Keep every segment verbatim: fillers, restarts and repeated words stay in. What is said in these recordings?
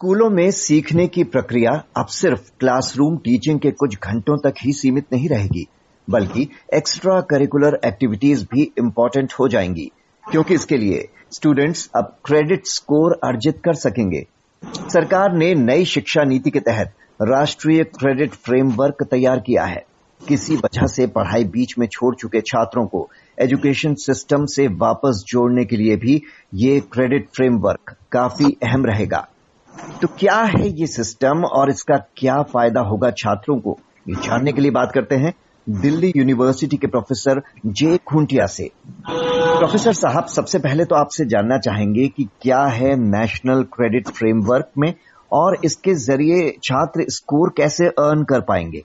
स्कूलों में सीखने की प्रक्रिया अब सिर्फ क्लासरूम टीचिंग के कुछ घंटों तक ही सीमित नहीं रहेगी, बल्कि एक्स्ट्रा करिकुलर एक्टिविटीज भी इम्पोर्टेंट हो जाएंगी, क्योंकि इसके लिए स्टूडेंट्स अब क्रेडिट स्कोर अर्जित कर सकेंगे। सरकार ने नई शिक्षा नीति के तहत राष्ट्रीय क्रेडिट फ्रेमवर्क तैयार किया है। किसी वजह से पढ़ाई बीच में छोड़ चुके छात्रों को एजुकेशन सिस्टम से वापस जोड़ने के लिए भी ये क्रेडिट फ्रेमवर्क काफी अहम रहेगा। तो क्या है ये सिस्टम और इसका क्या फायदा होगा छात्रों को, ये जानने के लिए बात करते हैं दिल्ली यूनिवर्सिटी के प्रोफेसर जे खूंटिया से। प्रोफेसर साहब, सबसे पहले तो आपसे जानना चाहेंगे कि क्या है नेशनल क्रेडिट फ्रेमवर्क में और इसके जरिए छात्र स्कोर कैसे अर्न कर पाएंगे।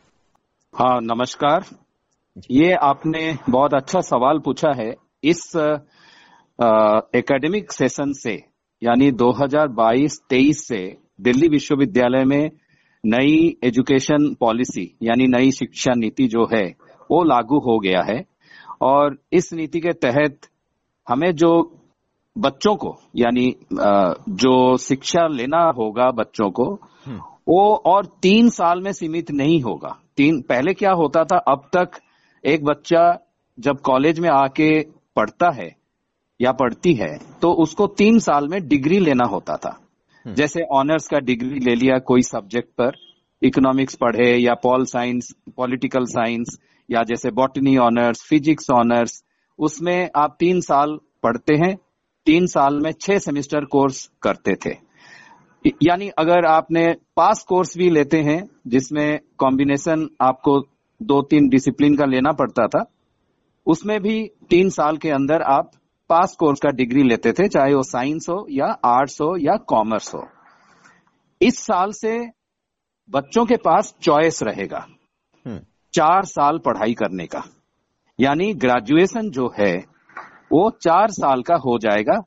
हाँ, नमस्कार। ये आपने बहुत अच्छा सवाल पूछा है। इस एकेडमिक सेशन से यानी दो हज़ार बाईस तेईस से दिल्ली विश्वविद्यालय में नई एजुकेशन पॉलिसी यानी नई शिक्षा नीति जो है वो लागू हो गया है, और इस नीति के तहत हमें जो बच्चों को यानी जो शिक्षा लेना होगा बच्चों को वो और तीन साल में सीमित नहीं होगा। तीन पहले क्या होता था, अब तक एक बच्चा जब कॉलेज में आके पढ़ता है या पढ़ती है तो उसको तीन साल में डिग्री लेना होता था। जैसे ऑनर्स का डिग्री ले लिया कोई सब्जेक्ट पर, इकोनॉमिक्स पढ़े या पॉल साइंस, पॉलिटिकल साइंस, या जैसे बॉटनी ऑनर्स, फिजिक्स ऑनर्स, उसमें आप तीन साल पढ़ते हैं। तीन साल में छह सेमेस्टर कोर्स करते थे। यानी अगर आपने पास कोर्स भी लेते हैं जिसमें कॉम्बिनेशन आपको दो तीन डिसिप्लिन का लेना पड़ता था, उसमें भी तीन साल के अंदर आप पास कोर्स का डिग्री लेते थे, चाहे वो साइंस हो या आर्ट्स हो या कॉमर्स हो। इस साल से बच्चों के पास चॉइस रहेगा चार साल पढ़ाई करने का, यानी ग्रेजुएशन जो है वो चार साल का हो जाएगा।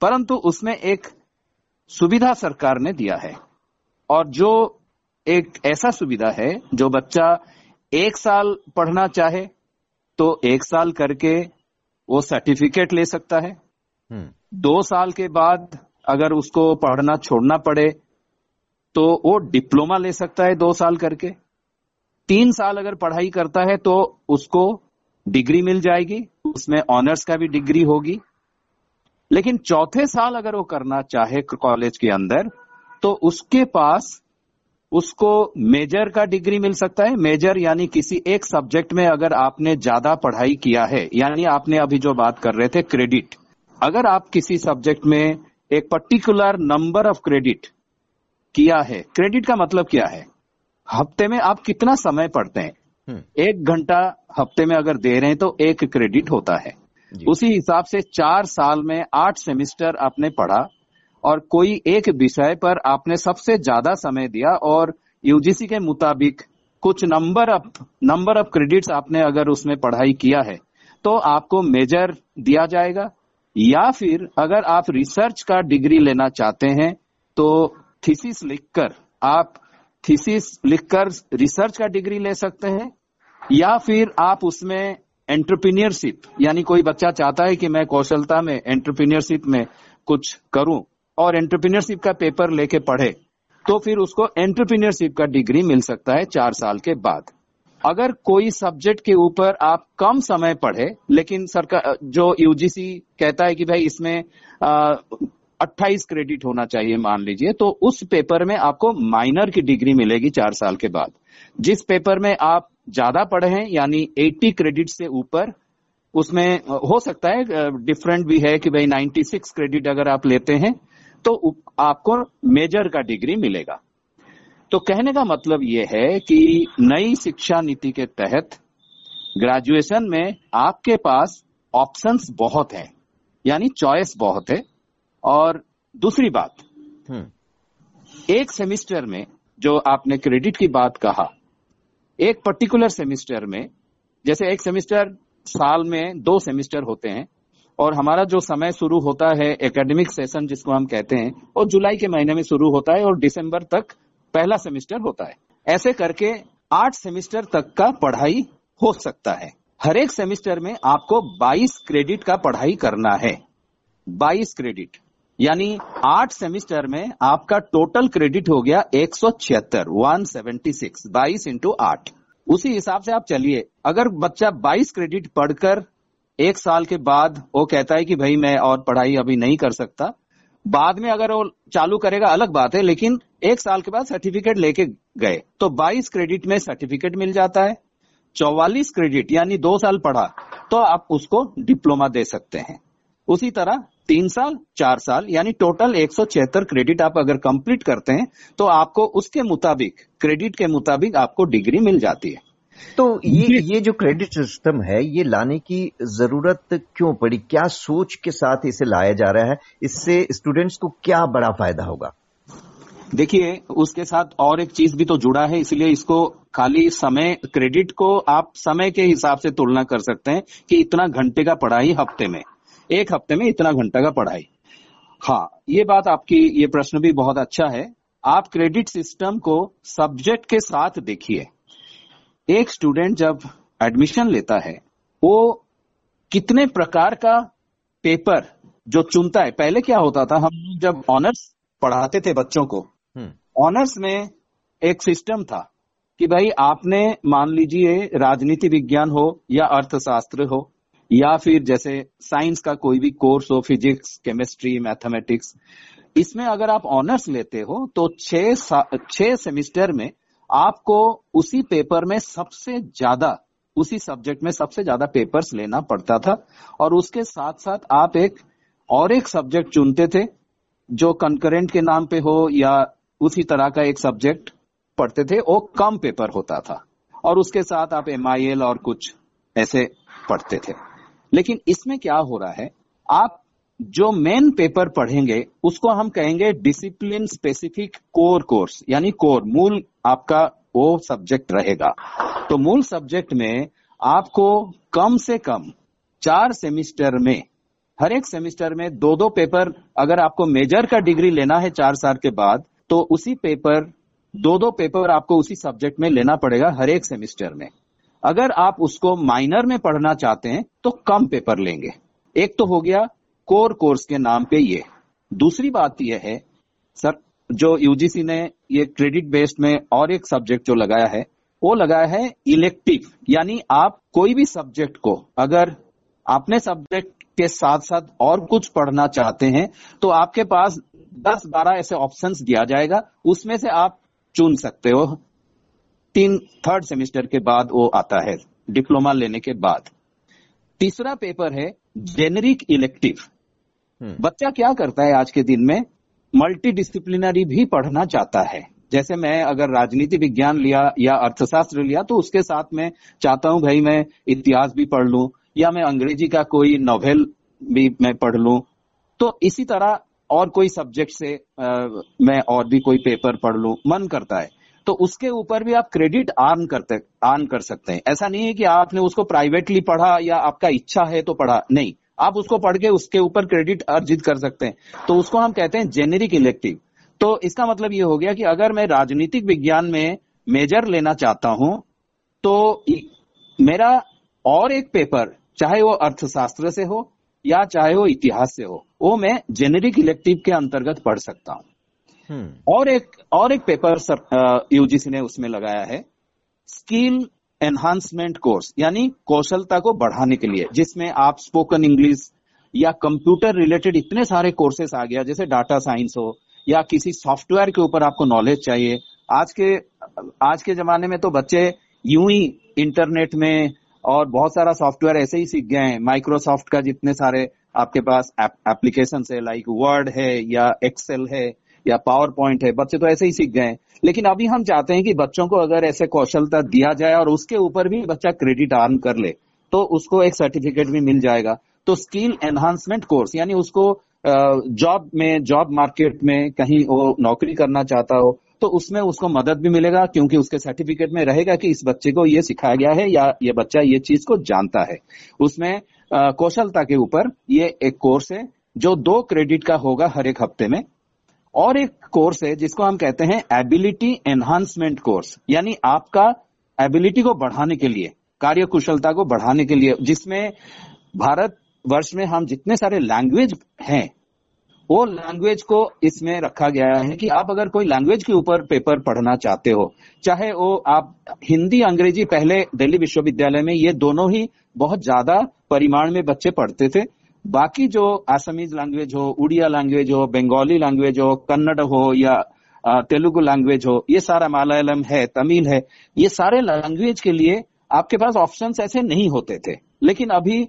परंतु उसमें एक सुविधा सरकार ने दिया है, और जो एक ऐसा सुविधा है जो बच्चा एक साल पढ़ना चाहे तो एक साल करके वो सर्टिफिकेट ले सकता है। दो साल के बाद अगर उसको पढ़ना छोड़ना पड़े तो वो डिप्लोमा ले सकता है दो साल करके। तीन साल अगर पढ़ाई करता है तो उसको डिग्री मिल जाएगी, उसमें ऑनर्स का भी डिग्री होगी। लेकिन चौथे साल अगर वो करना चाहे कॉलेज के अंदर तो उसके पास उसको मेजर का डिग्री मिल सकता है। मेजर यानी किसी एक सब्जेक्ट में अगर आपने ज्यादा पढ़ाई किया है, यानी आपने अभी जो बात कर रहे थे क्रेडिट, अगर आप किसी सब्जेक्ट में एक पर्टिकुलर नंबर ऑफ क्रेडिट किया है। क्रेडिट का मतलब क्या है, हफ्ते में आप कितना समय पढ़ते हैं। एक घंटा हफ्ते में अगर दे रहे हैं तो एक क्रेडिट होता है। उसी हिसाब से चार साल में आठ सेमेस्टर आपने पढ़ा और कोई एक विषय पर आपने सबसे ज्यादा समय दिया, और यूजीसी के मुताबिक कुछ number of number of credits आपने अगर उसमें पढ़ाई किया है तो आपको मेजर दिया जाएगा। या फिर अगर आप रिसर्च का डिग्री लेना चाहते हैं तो थीसिस लिखकर आप थीसिस लिखकर रिसर्च का डिग्री ले सकते हैं। या फिर आप उसमें एंटरप्रेन्योरशिप, यानी कोई बच्चा चाहता है कि मैं कौशलता में एंटरप्रेन्योरशिप में कुछ करूं और एंटरप्रेन्योरशिप का पेपर लेके पढ़े, तो फिर उसको एंटरप्रेन्योरशिप का डिग्री मिल सकता है चार साल के बाद। अगर कोई सब्जेक्ट के ऊपर आप कम समय पढ़े, लेकिन सरकार जो यूजीसी कहता है कि भाई इसमें अट्ठाईस क्रेडिट होना चाहिए मान लीजिए, तो उस पेपर में आपको माइनर की डिग्री मिलेगी चार साल के बाद। जिस पेपर में आप ज्यादा पढ़े हैं यानी अस्सी क्रेडिट से ऊपर, उसमें हो सकता है डिफरेंट भी है कि भाई छियानवे क्रेडिट अगर आप लेते हैं तो आपको मेजर का डिग्री मिलेगा। तो कहने का मतलब यह है कि नई शिक्षा नीति के तहत ग्रेजुएशन में आपके पास ऑप्शंस बहुत है, यानी चॉइस बहुत है। और दूसरी बात, एक सेमेस्टर में जो आपने क्रेडिट की बात कहा, एक पर्टिकुलर सेमेस्टर में, जैसे एक सेमेस्टर साल में दो सेमेस्टर होते हैं, और हमारा जो समय शुरू होता है एकेडमिक सेशन जिसको हम कहते हैं वो जुलाई के महीने में शुरू होता है और दिसंबर तक पहला सेमेस्टर होता है। ऐसे करके आठ सेमेस्टर तक का पढ़ाई हो सकता है। हर एक सेमेस्टर में आपको बाईस क्रेडिट का पढ़ाई करना है। बाईस क्रेडिट यानी आठ सेमेस्टर में आपका टोटल क्रेडिट हो गया एक सौ छिहत्तर, एक सौ छिहत्तर, बाईस इंटू आठ। उसी हिसाब से आप चलिए, अगर बच्चा बाईस क्रेडिट पढ़कर एक साल के बाद वो कहता है कि भाई मैं और पढ़ाई अभी नहीं कर सकता, बाद में अगर वो चालू करेगा अलग बात है, लेकिन एक साल के बाद सर्टिफिकेट लेके गए तो बाईस क्रेडिट में सर्टिफिकेट मिल जाता है। चौवालीस क्रेडिट यानी दो साल पढ़ा तो आप उसको डिप्लोमा दे सकते हैं। उसी तरह तीन साल, चार साल, यानी टोटल एक सौ छिहत्तर क्रेडिट आप अगर कंप्लीट करते हैं तो आपको उसके मुताबिक, क्रेडिट के मुताबिक आपको डिग्री मिल जाती है। तो ये ये जो क्रेडिट सिस्टम है ये लाने की जरूरत क्यों पड़ी? क्या सोच के साथ इसे लाया जा रहा है? इससे स्टूडेंट्स को क्या बड़ा फायदा होगा? देखिए, उसके साथ और एक चीज भी तो जुड़ा है, इसलिए इसको खाली समय, क्रेडिट को आप समय के हिसाब से तुलना कर सकते हैं कि इतना घंटे का पढ़ाई हफ्ते में, एक हफ्ते में इतना घंटा का पढ़ाई। हाँ, ये बात आपकी, ये प्रश्न भी बहुत अच्छा है। आप क्रेडिट सिस्टम को सब्जेक्ट के साथ देखिए। एक स्टूडेंट जब एडमिशन लेता है वो कितने प्रकार का पेपर जो चुनता है। पहले क्या होता था, हम जब ऑनर्स पढ़ाते थे बच्चों को, ऑनर्स में एक सिस्टम था कि भाई आपने मान लीजिए राजनीति विज्ञान हो या अर्थशास्त्र हो या फिर जैसे साइंस का कोई भी कोर्स हो, फिजिक्स, केमिस्ट्री, मैथमेटिक्स, इसमें अगर आप ऑनर्स लेते हो तो छह छह सेमेस्टर में आपको उसी पेपर में सबसे ज्यादा, उसी सब्जेक्ट में सबसे ज्यादा पेपर्स लेना पड़ता था। और उसके साथ साथ आप एक और एक सब्जेक्ट चुनते थे जो कंकरेंट के नाम पे हो या उसी तरह का एक सब्जेक्ट पढ़ते थे, वो कम पेपर होता था। और उसके साथ आप एम आई एल और कुछ ऐसे पढ़ते थे। लेकिन इसमें क्या हो रहा है, आप जो मेन पेपर पढ़ेंगे उसको हम कहेंगे डिसिप्लिन स्पेसिफिक कोर कोर्स, यानी कोर मूल आपका वो सब्जेक्ट रहेगा। तो मूल सब्जेक्ट में आपको कम से कम चार सेमेस्टर में, हर एक सेमेस्टर में दो दो पेपर, अगर आपको मेजर का डिग्री लेना है चार साल के बाद तो उसी पेपर, दो दो पेपर आपको उसी सब्जेक्ट में लेना पड़ेगा हर एक सेमेस्टर में। अगर आप उसको माइनर में पढ़ना चाहते हैं तो कम पेपर लेंगे। एक तो हो गया कोर कोर्स के नाम पे ये। दूसरी बात यह है सर, जो यूजीसी ने ये क्रेडिट बेस्ड में और एक सब्जेक्ट जो लगाया है वो लगाया है इलेक्टिव, यानी आप कोई भी सब्जेक्ट को अगर आपने सब्जेक्ट के साथ साथ और कुछ पढ़ना चाहते हैं तो आपके पास दस बारह ऐसे ऑप्शंस दिया जाएगा, उसमें से आप चुन सकते हो। तीन थर्ड सेमेस्टर के बाद वो आता है डिप्लोमा लेने के बाद। तीसरा पेपर है जेनेरिक इलेक्टिव। बच्चा क्या करता है आज के दिन में, मल्टी डिसिप्लिनरी भी पढ़ना चाहता है। जैसे मैं अगर राजनीति विज्ञान लिया या अर्थशास्त्र लिया तो उसके साथ में चाहता हूं भाई मैं इतिहास भी पढ़ लूं या मैं अंग्रेजी का कोई नॉवेल भी मैं पढ़ लूं। तो इसी तरह और कोई सब्जेक्ट से आ, मैं और भी कोई पेपर पढ़ लूं, मन करता है तो उसके ऊपर भी आप क्रेडिट आर्न करते आर्न कर सकते हैं। ऐसा नहीं है कि आपने उसको प्राइवेटली पढ़ा या आपका इच्छा है तो पढ़ा, नहीं, आप उसको पढ़ के उसके ऊपर क्रेडिट अर्जित कर सकते हैं। तो उसको हम कहते हैं जेनेरिक इलेक्टिव। तो इसका मतलब ये हो गया कि अगर मैं राजनीतिक विज्ञान में मेजर लेना चाहता हूं तो मेरा और एक पेपर, चाहे वो अर्थशास्त्र से हो या चाहे वो इतिहास से हो, वो मैं जेनेरिक इलेक्टिव के अंतर्गत पढ़ सकता हूं। और एक और एक पेपर यूजीसी ने उसमें लगाया है स्किल एनहांसमेंट कोर्स, यानी कौशलता को बढ़ाने के लिए, जिसमें आप स्पोकन इंग्लिश या कंप्यूटर रिलेटेड इतने सारे कोर्सेस आ गया, जैसे डाटा साइंस हो या किसी सॉफ्टवेयर के ऊपर आपको नॉलेज चाहिए। आज के आज के जमाने में तो बच्चे यूं ही इंटरनेट में और बहुत सारा सॉफ्टवेयर ऐसे ही सीख गए हैं। माइक्रोसॉफ्ट का जितने सारे आपके पास एप्लीकेशन है, लाइक वर्ड है या एक्सेल है या पावर पॉइंट है, बच्चे तो ऐसे ही सीख गए। लेकिन अभी हम चाहते हैं कि बच्चों को अगर ऐसे कौशलता दिया जाए और उसके ऊपर भी बच्चा क्रेडिट अर्न कर ले तो उसको एक सर्टिफिकेट भी मिल जाएगा। तो स्किल एनहांसमेंट कोर्स, यानी उसको जॉब में, जॉब मार्केट में कहीं वो नौकरी करना चाहता हो तो उसमें उसको मदद भी मिलेगा, क्योंकि उसके सर्टिफिकेट में रहेगा कि इस बच्चे को ये सिखाया गया है या ये बच्चा ये चीज को जानता है। उसमें कौशलता के ऊपर ये एक कोर्स है जो दो क्रेडिट का होगा हर एक हफ्ते में। और एक कोर्स है जिसको हम कहते हैं एबिलिटी एनहांसमेंट कोर्स, यानी आपका एबिलिटी को बढ़ाने के लिए, कार्यकुशलता को बढ़ाने के लिए, जिसमें भारत वर्ष में हम जितने सारे लैंग्वेज हैं वो लैंग्वेज को इसमें रखा गया है कि आप अगर कोई लैंग्वेज के ऊपर पेपर पढ़ना चाहते हो, चाहे वो आप हिंदी अंग्रेजी, पहले दिल्ली विश्वविद्यालय में ये दोनों ही बहुत ज्यादा परिमाण में बच्चे पढ़ते थे। बाकी जो असमीज लैंग्वेज हो, उड़िया लैंग्वेज हो, बंगाली लैंग्वेज हो, कन्नड़ हो या तेलुगु लैंग्वेज हो, ये सारा मलयालम है, तमिल है, ये सारे लैंग्वेज के लिए आपके पास ऑप्शंस ऐसे नहीं होते थे। लेकिन अभी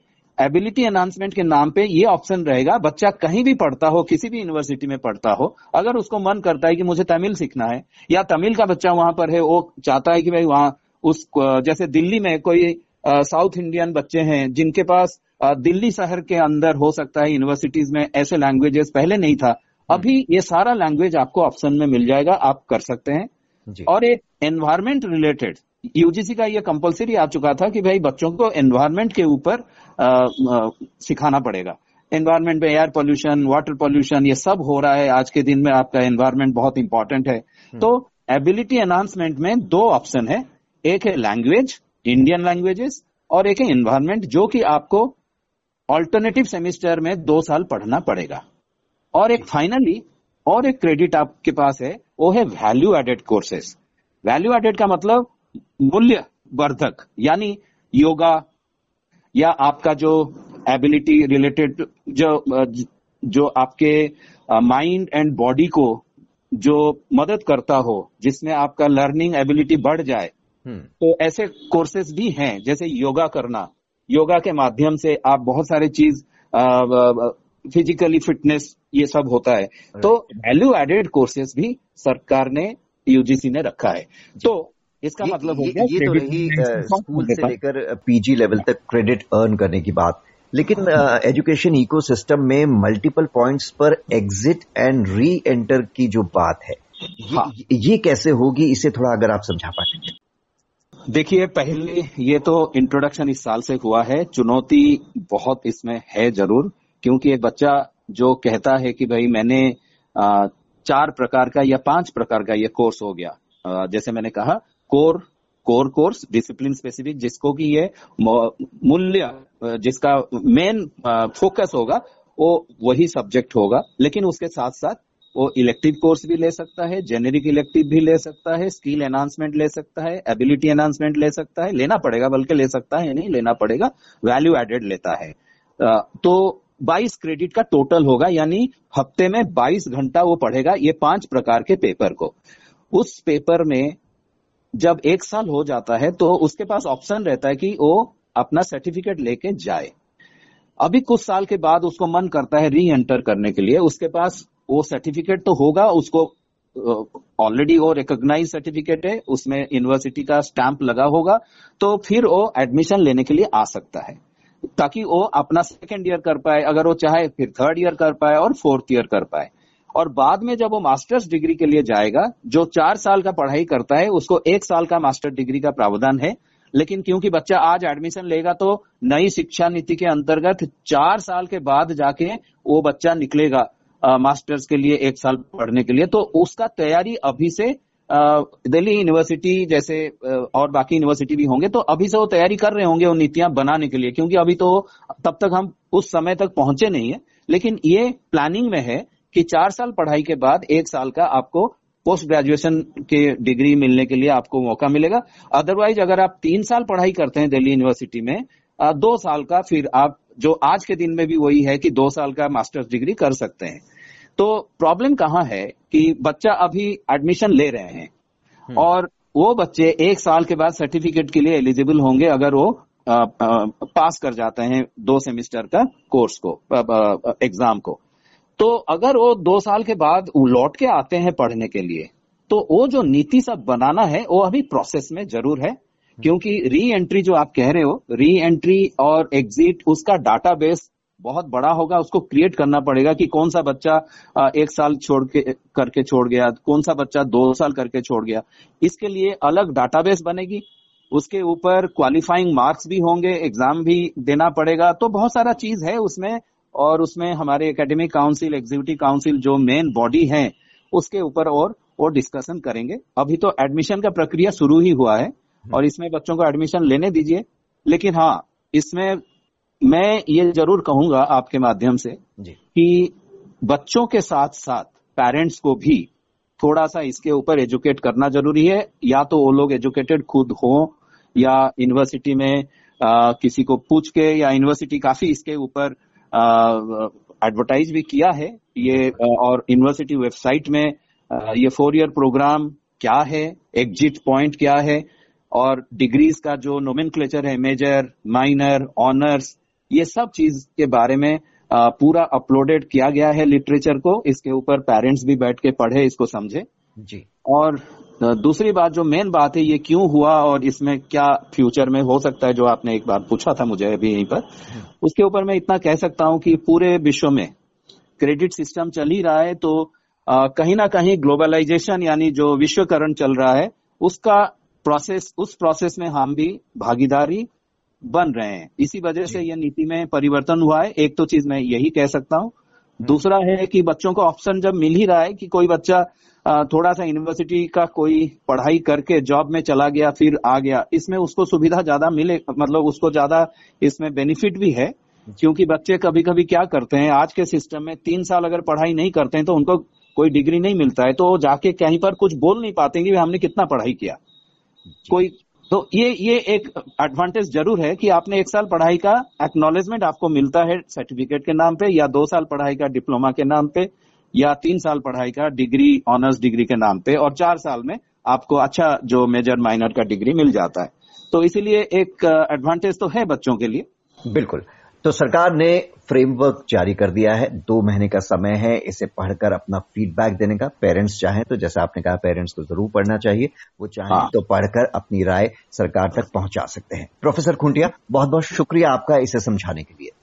एबिलिटी एनहांसमेंट के नाम पे ये ऑप्शन रहेगा, बच्चा कहीं भी पढ़ता हो, किसी भी यूनिवर्सिटी में पढ़ता हो, अगर उसको मन करता है कि मुझे तमिल सीखना है, या तमिल का बच्चा वहां पर है वो चाहता है कि भाई वहां उस, जैसे दिल्ली में कोई साउथ इंडियन बच्चे हैं जिनके पास दिल्ली शहर के अंदर हो सकता है यूनिवर्सिटीज में ऐसे लैंग्वेजेस पहले नहीं था, अभी ये सारा लैंग्वेज आपको ऑप्शन में मिल जाएगा, आप कर सकते हैं। और एक एनवायरमेंट रिलेटेड, यूजीसी का ये कंपलसरी आ चुका था कि भाई बच्चों को एनवायरमेंट के ऊपर सिखाना पड़ेगा। एनवायरमेंट में एयर पोल्यूशन, वाटर पोल्यूशन, ये सब हो रहा है आज के दिन में, आपका एनवायरमेंट बहुत इंपॉर्टेंट है। तो एबिलिटी एनहांसमेंट में दो ऑप्शन है, एक है लैंग्वेज, इंडियन लैंग्वेजेस, और एक है एनवायरमेंट, जो कि आपको ऑल्टरनेटिव सेमेस्टर में दो साल पढ़ना पड़ेगा। और एक फाइनली और एक क्रेडिट आपके पास है, वो है value added courses. Value added का मतलब मूल्य वर्धक, यानी योगा या आपका जो एबिलिटी रिलेटेड, जो जो आपके माइंड एंड बॉडी को जो मदद करता हो, जिसमें आपका लर्निंग एबिलिटी बढ़ जाए, तो ऐसे कोर्सेज भी हैं। जैसे योगा करना, योगा के माध्यम से आप बहुत सारे चीज, फिजिकली फिटनेस, ये सब होता है। तो वैल्यू एडेड कोर्सेज भी सरकार ने, यूजीसी ने रखा है। तो इसका ये, मतलब ये, ये तो रही स्कूल से लेकर पीजी लेवल तक क्रेडिट अर्न करने की बात, लेकिन एजुकेशन इकोसिस्टम में मल्टीपल पॉइंट्स पर एग्जिट एंड री एंटर की जो बात है, हाँ, ये, ये कैसे होगी, इसे थोड़ा अगर आप समझा पाएंगे। देखिए, पहले ये तो इंट्रोडक्शन इस साल से हुआ है, चुनौती बहुत इसमें है जरूर, क्योंकि एक बच्चा जो कहता है कि भाई मैंने आ, चार प्रकार का या पांच प्रकार का ये कोर्स हो गया, आ, जैसे मैंने कहा core core course, discipline specific, जिसको कि ये मूल्य, जिसका मेन फोकस होगा वो वही सब्जेक्ट होगा, लेकिन उसके साथ साथ वो इलेक्टिव कोर्स भी ले सकता है, जेनेरिक इलेक्टिव भी ले सकता है, स्किल एनहांसमेंट ले सकता है, एबिलिटी एनहांसमेंट ले सकता है, लेना पड़ेगा, बल्कि ले सकता है नहीं लेना पड़ेगा, वैल्यू एडेड लेता है। तो बाईस क्रेडिट का टोटल होगा, यानी हफ्ते में बाईस घंटा वो पढ़ेगा ये पांच प्रकार के पेपर को। उस पेपर में जब एक साल हो जाता है तो उसके पास ऑप्शन रहता है कि वो अपना सर्टिफिकेट लेके जाए। अभी कुछ साल के बाद उसको मन करता है री एंटर करने के लिए, उसके पास वो सर्टिफिकेट तो होगा, उसको ऑलरेडी वो रिकॉग्नाइज सर्टिफिकेट है, उसमें यूनिवर्सिटी का स्टैंप लगा होगा, तो फिर वो एडमिशन लेने के लिए आ सकता है, ताकि वो अपना सेकेंड ईयर कर पाए, अगर वो चाहे फिर थर्ड ईयर कर पाए और फोर्थ ईयर कर पाए। और बाद में जब वो मास्टर्स डिग्री के लिए जाएगा, जो चार साल का पढ़ाई करता है उसको एक साल का मास्टर डिग्री का प्रावधान है, लेकिन क्योंकि बच्चा आज एडमिशन लेगा तो नई शिक्षा नीति के अंतर्गत चार साल के बाद जाके वो बच्चा निकलेगा आ, मास्टर्स के लिए एक साल पढ़ने के लिए, तो उसका तैयारी अभी से, दिल्ली यूनिवर्सिटी जैसे और बाकी यूनिवर्सिटी भी होंगे, तो अभी से वो तैयारी कर रहे होंगे वो नीतियां बनाने के लिए, क्योंकि अभी तो तब तक हम उस समय तक पहुंचे नहीं है। लेकिन ये प्लानिंग में है कि चार साल पढ़ाई के बाद एक साल का आपको पोस्ट ग्रेजुएशन के डिग्री मिलने के लिए आपको मौका मिलेगा। अदरवाइज अगर आप तीन साल पढ़ाई करते हैं दिल्ली यूनिवर्सिटी में, दो साल का फिर आप, जो आज के दिन में भी वही है कि दो साल का मास्टर्स डिग्री कर सकते हैं। तो प्रॉब्लम कहाँ है कि बच्चा अभी एडमिशन ले रहे हैं और वो बच्चे एक साल के बाद सर्टिफिकेट के लिए एलिजिबल होंगे अगर वो आ, आ, पास कर जाते हैं दो सेमेस्टर का कोर्स को, एग्जाम को। तो अगर वो दो साल के बाद लौट के आते हैं पढ़ने के लिए, तो वो जो नीति सब बनाना है वो अभी प्रोसेस में जरूर है, क्योंकि री एंट्री जो आप कह रहे हो, री एंट्री और एग्जिट, उसका डाटाबेस बहुत बड़ा होगा, उसको क्रिएट करना पड़ेगा कि कौन सा बच्चा एक साल छोड़ के करके छोड़ गया, कौन सा बच्चा दो साल करके छोड़ गया। इसके लिए अलग डाटाबेस बनेगी, उसके ऊपर क्वालिफाइंग मार्क्स भी होंगे, एग्जाम भी देना पड़ेगा, तो बहुत सारा चीज है उसमें। और उसमें हमारे एकेडमिक काउंसिल, एग्जीक्यूटिव काउंसिल, जो मेन बॉडी है, उसके ऊपर और और डिस्कशन करेंगे। अभी तो एडमिशन का प्रक्रिया शुरू ही हुआ है और इसमें बच्चों को एडमिशन लेने दीजिए। लेकिन हाँ, इसमें मैं ये जरूर कहूंगा आपके माध्यम से कि बच्चों के साथ साथ पेरेंट्स को भी थोड़ा सा इसके ऊपर एजुकेट करना जरूरी है। या तो वो लोग एजुकेटेड खुद हो या यूनिवर्सिटी में आ, किसी को पूछ के, या यूनिवर्सिटी काफी इसके ऊपर एडवर्टाइज भी किया है ये, और यूनिवर्सिटी वेबसाइट में आ, ये फोर ईयर प्रोग्राम क्या है, एग्जिट पॉइंट क्या है, और डिग्रीज का जो नोमेनक्लेचर है, मेजर, माइनर, ऑनर्स, ये सब चीज के बारे में आ, पूरा अपलोडेड किया गया है लिटरेचर को। इसके ऊपर पेरेंट्स भी बैठ के पढ़े, इसको समझे जी। और दूसरी बात, जो मेन बात है, ये क्यों हुआ और इसमें क्या फ्यूचर में हो सकता है, जो आपने एक बार पूछा था मुझे अभी यहीं पर, उसके ऊपर मैं इतना कह सकता हूं कि पूरे विश्व में क्रेडिट सिस्टम चल ही रहा है, तो आ, कहीं ना कहीं ग्लोबलाइजेशन यानी जो विश्वकरण चल रहा है उसका प्रोसेस, उस प्रोसेस में हम भी भागीदारी बन रहे हैं। इसी वजह से यह नीति में परिवर्तन हुआ है। एक तो चीज मैं यही कह सकता हूँ। दूसरा है कि बच्चों को ऑप्शन जब मिल ही रहा है कि कोई बच्चा थोड़ा सा यूनिवर्सिटी का कोई पढ़ाई करके जॉब में चला गया फिर आ गया, इसमें उसको सुविधा ज्यादा मिले, मतलब उसको ज्यादा इसमें बेनिफिट भी है। क्योंकि बच्चे कभी कभी क्या करते हैं, आज के सिस्टम में तीन साल अगर पढ़ाई नहीं करते हैं तो उनको कोई डिग्री नहीं मिलता है, तो जाके कहीं पर कुछ बोल नहीं पाते कि हमने कितना पढ़ाई किया कोई। तो ये ये एक एडवांटेज जरूर है कि आपने एक साल पढ़ाई का एक्नॉलेजमेंट आपको मिलता है सर्टिफिकेट के नाम पे, या दो साल पढ़ाई का डिप्लोमा के नाम पे, या तीन साल पढ़ाई का डिग्री, ऑनर्स डिग्री के नाम पे, और चार साल में आपको अच्छा जो मेजर माइनर का डिग्री मिल जाता है। तो इसीलिए एक एडवांटेज तो है बच्चों के लिए। बिल्कुल। तो सरकार ने फ्रेमवर्क जारी कर दिया है, दो महीने का समय है इसे पढ़कर अपना फीडबैक देने का। पेरेंट्स चाहें तो, जैसा आपने कहा, पेरेंट्स को जरूर पढ़ना चाहिए, वो चाहें हाँ। तो पढ़कर अपनी राय सरकार तक पहुंचा सकते हैं। प्रोफेसर खुंटिया, बहुत बहुत शुक्रिया आपका इसे समझाने के लिए।